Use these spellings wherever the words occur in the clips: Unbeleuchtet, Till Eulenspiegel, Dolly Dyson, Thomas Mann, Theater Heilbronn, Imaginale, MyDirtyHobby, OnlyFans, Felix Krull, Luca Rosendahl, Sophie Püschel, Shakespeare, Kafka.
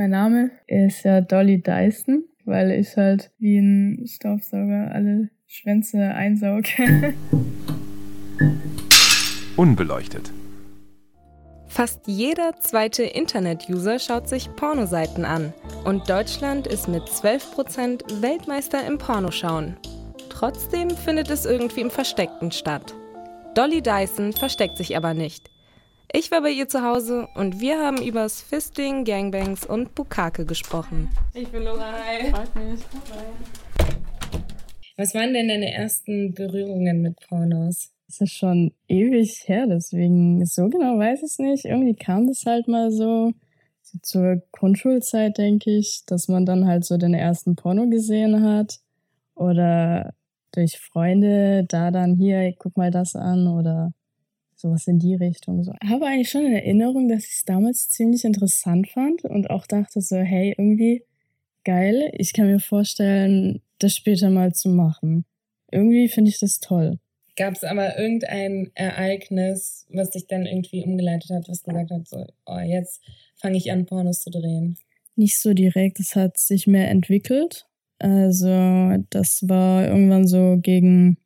Mein Name ist ja Dolly Dyson, weil ich halt wie ein Staubsauger alle Schwänze einsauge. Unbeleuchtet. Fast jeder zweite Internet-User schaut sich Pornoseiten an. Und Deutschland ist mit 12% Weltmeister im Pornoschauen. Trotzdem findet es irgendwie im Versteckten statt. Dolly Dyson versteckt sich aber nicht. Ich war bei ihr zu Hause und wir haben übers Fisting, Gangbangs und Bukake gesprochen. Ich bin Laura, hi. Freut mich. Was waren denn deine ersten Berührungen mit Pornos? Das ist schon ewig her, deswegen so genau weiß ich es nicht. Irgendwie kam das halt mal so zur Grundschulzeit, denke ich, dass man dann halt so den ersten Porno gesehen hat. Oder durch Freunde, da dann hier, guck mal das an oder sowas in die Richtung. So. Ich habe eigentlich schon in Erinnerung, dass ich es damals ziemlich interessant fand und auch dachte so, hey, irgendwie geil, ich kann mir vorstellen, das später mal zu machen. Irgendwie finde ich das toll. Gab es aber irgendein Ereignis, was dich dann irgendwie umgeleitet hat, was gesagt hat, so, oh, jetzt fange ich an, Pornos zu drehen? Nicht so direkt, es hat sich mehr entwickelt. Also das war irgendwann so gegen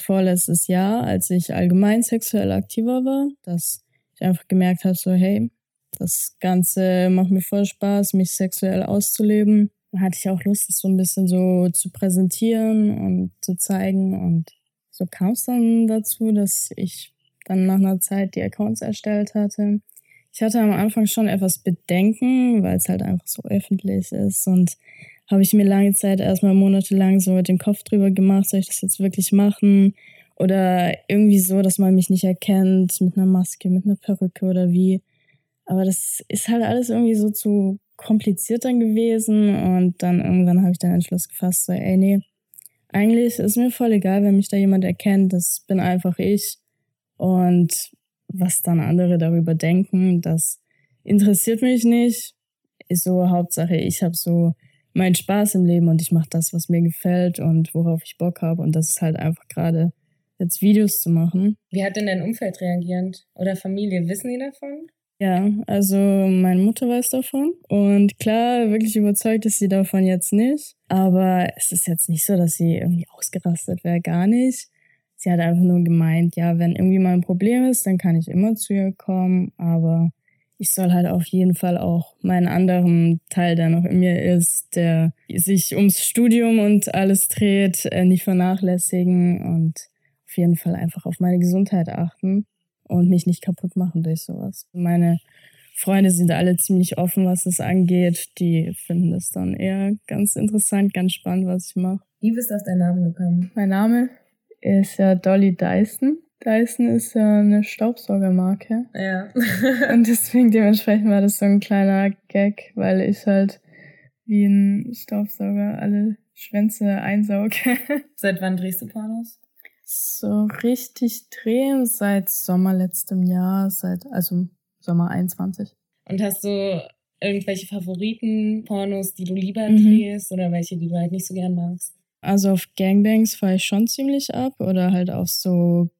vorletztes Jahr, als ich allgemein sexuell aktiver war, dass ich einfach gemerkt habe, so hey, das Ganze macht mir voll Spaß, mich sexuell auszuleben. Da hatte ich auch Lust, das so ein bisschen so zu präsentieren und zu zeigen und so kam es dann dazu, dass ich dann nach einer Zeit die Accounts erstellt hatte. Ich hatte am Anfang schon etwas Bedenken, weil es halt einfach so öffentlich ist und habe ich mir lange Zeit erstmal monatelang so den Kopf drüber gemacht, soll ich das jetzt wirklich machen oder irgendwie so, dass man mich nicht erkennt mit einer Maske, mit einer Perücke oder wie. Aber das ist halt alles irgendwie so zu kompliziert dann gewesen und dann irgendwann habe ich den Entschluss gefasst, so ey, nee, eigentlich ist mir voll egal, wenn mich da jemand erkennt, das bin einfach ich und was dann andere darüber denken, das interessiert mich nicht. Ist so Hauptsache, ich habe so mein Spaß im Leben und ich mache das, was mir gefällt und worauf ich Bock habe und das ist halt einfach gerade jetzt Videos zu machen. Wie hat denn dein Umfeld reagiert oder Familie? Wissen die davon? Ja, also meine Mutter weiß davon und klar, wirklich überzeugt ist sie davon jetzt nicht, aber es ist jetzt nicht so, dass sie irgendwie ausgerastet wäre, gar nicht. Sie hat einfach nur gemeint, ja, wenn irgendwie mal ein Problem ist, dann kann ich immer zu ihr kommen, aber ich soll halt auf jeden Fall auch meinen anderen Teil, der noch in mir ist, der sich ums Studium und alles dreht, nicht vernachlässigen und auf jeden Fall einfach auf meine Gesundheit achten. Und mich nicht kaputt machen durch sowas. Meine Freunde sind alle ziemlich offen, was das angeht. Die finden das dann eher ganz interessant, ganz spannend, was ich mache. Wie bist du auf deinen Namen gekommen? Mein Name ist ja Dolly Dyson. Dyson ist ja eine Staubsaugermarke. Ja. Und deswegen dementsprechend war das so ein kleiner Gag, weil ich halt wie ein Staubsauger alle Schwänze einsauge. Seit wann drehst du Pornos? So richtig drehen seit Sommer letztem Jahr, also Sommer 21. Und hast du irgendwelche Favoriten-Pornos, die du lieber drehst oder welche, die du halt nicht so gern magst? Also auf Gangbangs fahre ich schon ziemlich ab oder halt auf so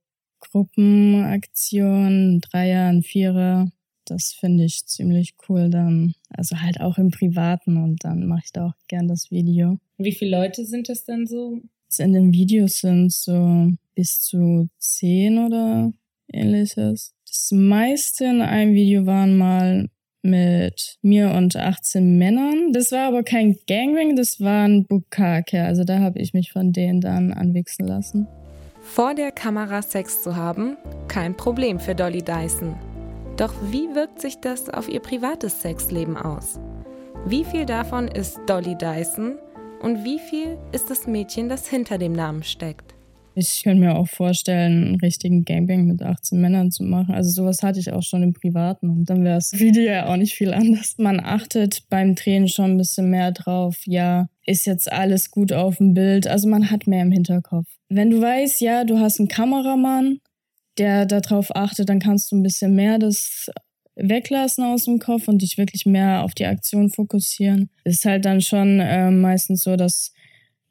Gruppenaktionen, Dreier, ein Vierer. Das finde ich ziemlich cool dann. Also halt auch im Privaten und dann mache ich da auch gern das Video. Wie viele Leute sind das denn so? In den Videos sind so bis zu 10 oder ähnliches. Das meiste in einem Video waren mal mit mir und 18 Männern. Das war aber kein Gangbang, das war ein Bukake. Also da habe ich mich von denen dann anwichsen lassen. Vor der Kamera Sex zu haben, kein Problem für Dolly Dyson. Doch wie wirkt sich das auf ihr privates Sexleben aus? Wie viel davon ist Dolly Dyson? Und wie viel ist das Mädchen, das hinter dem Namen steckt? Ich könnte mir auch vorstellen, einen richtigen Gangbang mit 18 Männern zu machen. Also sowas hatte ich auch schon im Privaten. Und dann wäre das Video ja auch nicht viel anders. Man achtet beim Drehen schon ein bisschen mehr drauf. Ja, ist jetzt alles gut auf dem Bild? Also man hat mehr im Hinterkopf. Wenn du weißt, ja, du hast einen Kameramann, der darauf achtet, dann kannst du ein bisschen mehr das weglassen aus dem Kopf und dich wirklich mehr auf die Aktion fokussieren. Es ist halt dann schon meistens so, dass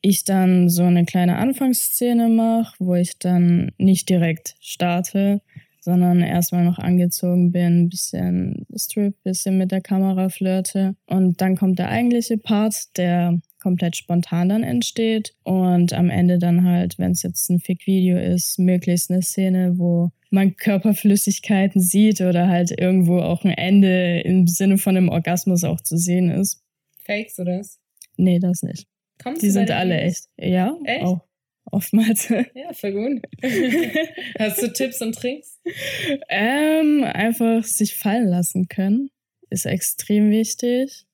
ich dann so eine kleine Anfangsszene mache, wo ich dann nicht direkt starte, sondern erstmal noch angezogen bin, ein bisschen strip, ein bisschen mit der Kamera flirte. Und dann kommt der eigentliche Part, der komplett spontan dann entsteht. Und am Ende dann halt, wenn es jetzt ein Fick-Video ist, möglichst eine Szene, wo man Körperflüssigkeiten sieht oder halt irgendwo auch ein Ende im Sinne von einem Orgasmus auch zu sehen ist. Fakes oder das? Nee, das nicht. Kommst die du sind alle Videos? Echt. Ja, echt? Auch oftmals. Ja, voll gut. Hast du Tipps und Tricks? Einfach sich fallen lassen können ist extrem wichtig,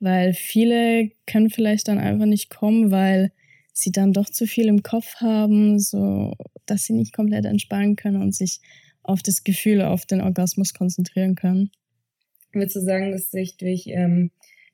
weil viele können vielleicht dann einfach nicht kommen, weil sie dann doch zu viel im Kopf haben, so dass sie nicht komplett entspannen können und sich auf das Gefühl, auf den Orgasmus konzentrieren können. Würdest du sagen, dass sich durch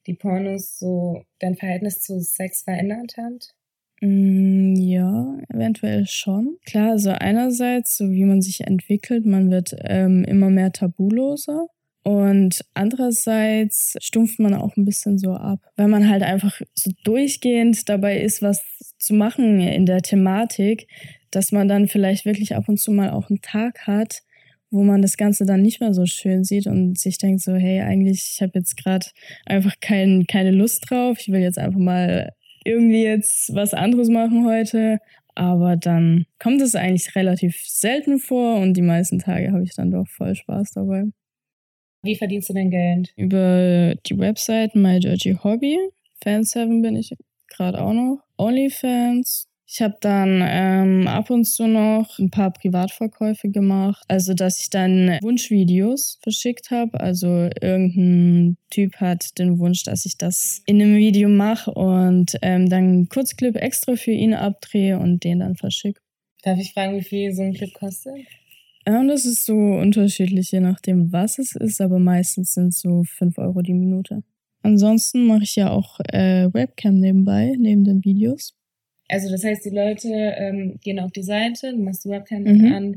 die Pornos so dein Verhältnis zu Sex verändert hat? Ja, eventuell schon. Klar, also einerseits, so wie man sich entwickelt, man wird immer mehr tabuloser und andererseits stumpft man auch ein bisschen so ab, weil man halt einfach so durchgehend dabei ist, was zu machen in der Thematik, dass man dann vielleicht wirklich ab und zu mal auch einen Tag hat, wo man das Ganze dann nicht mehr so schön sieht und sich denkt so, hey, eigentlich, ich habe jetzt gerade einfach keine Lust drauf, ich will jetzt einfach mal irgendwie jetzt was anderes machen heute. Aber dann kommt es eigentlich relativ selten vor und die meisten Tage habe ich dann doch voll Spaß dabei. Wie verdienst du denn Geld? Über die Website MyDirtyHobby. Fan7 bin ich gerade auch noch. OnlyFans. Ich habe dann ab und zu noch ein paar Privatverkäufe gemacht. Also, dass ich dann Wunschvideos verschickt habe. Also, irgendein Typ hat den Wunsch, dass ich das in einem Video mache und dann einen Kurzclip extra für ihn abdrehe und den dann verschicke. Darf ich fragen, wie viel so ein Clip kostet? Das ist so unterschiedlich, je nachdem, was es ist. Aber meistens sind es so 5 Euro die Minute. Ansonsten mache ich ja auch Webcam nebenbei, neben den Videos. Also das heißt, die Leute gehen auf die Seite, du machst die Webcam an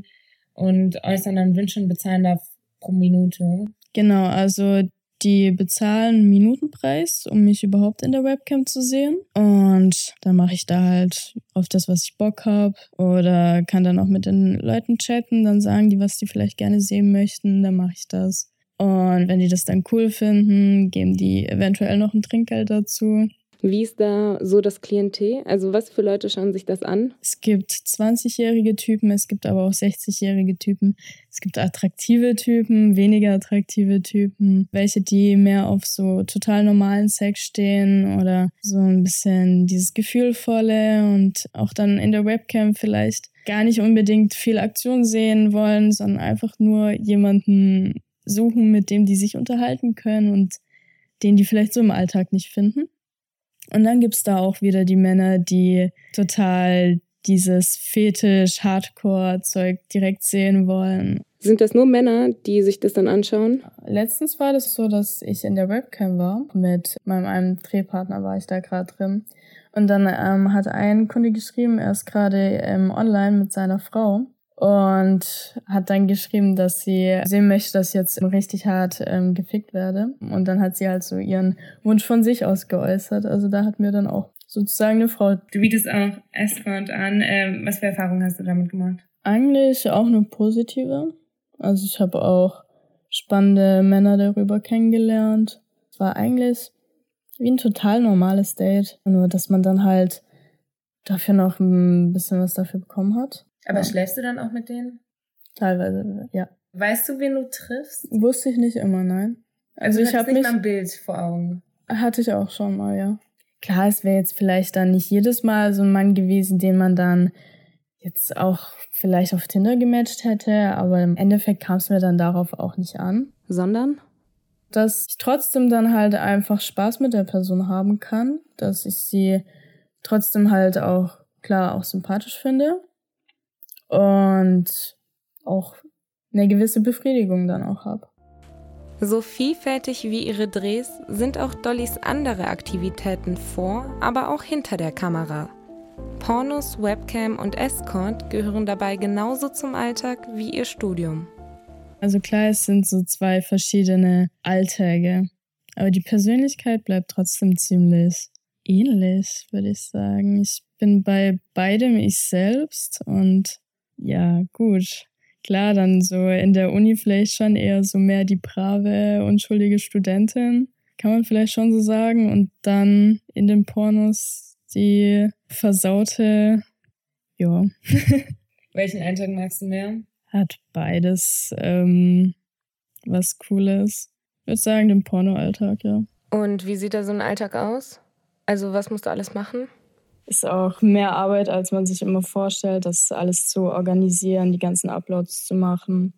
und äußern dann Wünsche und bezahlen da pro Minute. Genau, also die bezahlen einen Minutenpreis, um mich überhaupt in der Webcam zu sehen. Und dann mache ich da halt auf das, was ich Bock habe. Oder kann dann auch mit den Leuten chatten, dann sagen die, was die vielleicht gerne sehen möchten, dann mache ich das. Und wenn die das dann cool finden, geben die eventuell noch ein Trinkgeld dazu. Wie ist da so das Klientel? Also was für Leute schauen sich das an? Es gibt 20-jährige Typen, es gibt aber auch 60-jährige Typen. Es gibt attraktive Typen, weniger attraktive Typen. Welche, die mehr auf so total normalen Sex stehen oder so ein bisschen dieses Gefühlvolle und auch dann in der Webcam vielleicht gar nicht unbedingt viel Aktion sehen wollen, sondern einfach nur jemanden suchen, mit dem die sich unterhalten können und den die vielleicht so im Alltag nicht finden. Und dann gibt's da auch wieder die Männer, die total dieses Fetisch-Hardcore-Zeug direkt sehen wollen. Sind das nur Männer, die sich das dann anschauen? Letztens war das so, dass ich in der Webcam war. Mit meinem einen Drehpartner war ich da gerade drin. Und dann hat ein Kunde geschrieben, er ist gerade online mit seiner Frau. Und hat dann geschrieben, dass sie sehen möchte, dass ich jetzt richtig hart gefickt werde. Und dann hat sie halt so ihren Wunsch von sich aus geäußert. Also da hat mir dann auch sozusagen eine Frau... Du bietest auch Escort an. Was für Erfahrungen hast du damit gemacht? Eigentlich auch eine positive. Also ich habe auch spannende Männer darüber kennengelernt. Es war eigentlich wie ein total normales Date. Nur, dass man dann halt dafür noch ein bisschen was dafür bekommen hat. Aber ja. Schläfst du dann auch mit denen? Teilweise, ja. Weißt du, wen du triffst? Wusste ich nicht immer, nein. Also ich habe nicht mal ein Bild vor Augen. Hatte ich auch schon mal, ja. Klar, es wäre jetzt vielleicht dann nicht jedes Mal so ein Mann gewesen, den man dann jetzt auch vielleicht auf Tinder gematcht hätte, aber im Endeffekt kam es mir dann darauf auch nicht an. Sondern? Dass ich trotzdem dann halt einfach Spaß mit der Person haben kann, dass ich sie trotzdem halt auch, klar, auch sympathisch finde. Und auch eine gewisse Befriedigung dann auch habe. So vielfältig wie ihre Drehs sind auch Dollys andere Aktivitäten vor, aber auch hinter der Kamera. Pornos, Webcam und Escort gehören dabei genauso zum Alltag wie ihr Studium. Also klar, es sind so zwei verschiedene Alltäge, aber die Persönlichkeit bleibt trotzdem ziemlich ähnlich, würde ich sagen. Ich bin bei beidem ich selbst und ja, gut. Klar, dann so in der Uni vielleicht schon eher so mehr die brave, unschuldige Studentin, kann man vielleicht schon so sagen. Und dann in den Pornos die versaute, ja. Welchen Eintrag magst du mehr? Hat beides was Cooles. Ich würde sagen, den Porno-Alltag, ja. Und wie sieht da so ein Alltag aus? Also was musst du alles machen? Ist auch mehr Arbeit, als man sich immer vorstellt, das alles zu organisieren, die ganzen Uploads zu machen.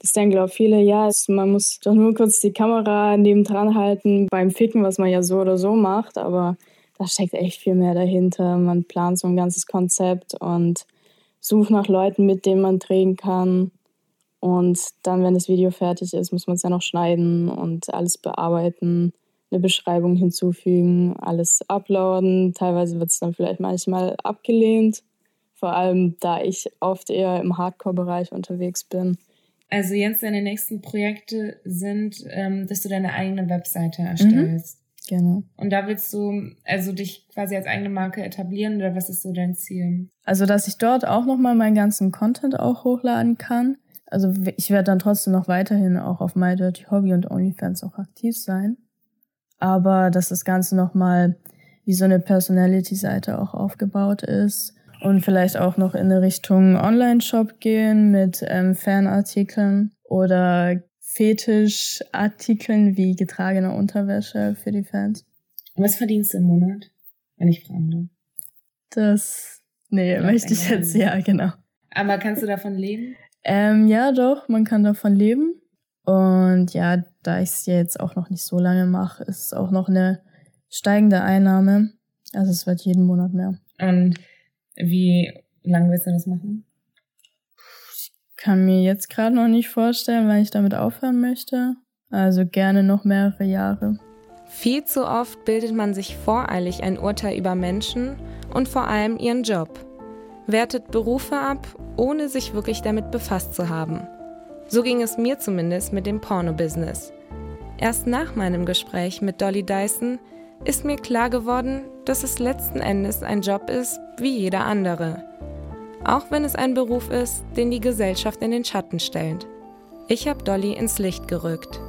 Das denken auch viele, ja, man muss doch nur kurz die Kamera nebendran halten beim Ficken, was man ja so oder so macht, aber da steckt echt viel mehr dahinter. Man plant so ein ganzes Konzept und sucht nach Leuten, mit denen man drehen kann. Und dann, wenn das Video fertig ist, muss man es ja noch schneiden und alles bearbeiten, eine Beschreibung hinzufügen, alles uploaden. Teilweise wird es dann vielleicht manchmal abgelehnt, vor allem da ich oft eher im Hardcore-Bereich unterwegs bin. Also Jens, deine nächsten Projekte sind, dass du deine eigene Webseite erstellst. Mhm, genau. Und da willst du also dich quasi als eigene Marke etablieren oder was ist so dein Ziel? Also, dass ich dort auch nochmal meinen ganzen Content auch hochladen kann. Also ich werde dann trotzdem noch weiterhin auch auf MyDirtyHobby und OnlyFans auch aktiv sein. Aber dass das Ganze nochmal wie so eine Personality-Seite auch aufgebaut ist und vielleicht auch noch in eine Richtung Online-Shop gehen mit Fanartikeln oder Fetischartikeln wie getragene Unterwäsche für die Fans. Was verdienst du im Monat, wenn ich fragen darf? Möchte ich jetzt, ja, genau. Aber kannst du davon leben? Ja, doch, man kann davon leben. Und ja, da ich es jetzt auch noch nicht so lange mache, ist es auch noch eine steigende Einnahme. Also es wird jeden Monat mehr. Und wie lange willst du das machen? Ich kann mir jetzt gerade noch nicht vorstellen, wann ich damit aufhören möchte. Also gerne noch mehrere Jahre. Viel zu oft bildet man sich voreilig ein Urteil über Menschen und vor allem ihren Job. Wertet Berufe ab, ohne sich wirklich damit befasst zu haben. So ging es mir zumindest mit dem Porno-Business. Erst nach meinem Gespräch mit Dolly Dyson ist mir klar geworden, dass es letzten Endes ein Job ist wie jeder andere. Auch wenn es ein Beruf ist, den die Gesellschaft in den Schatten stellt. Ich habe Dolly ins Licht gerückt.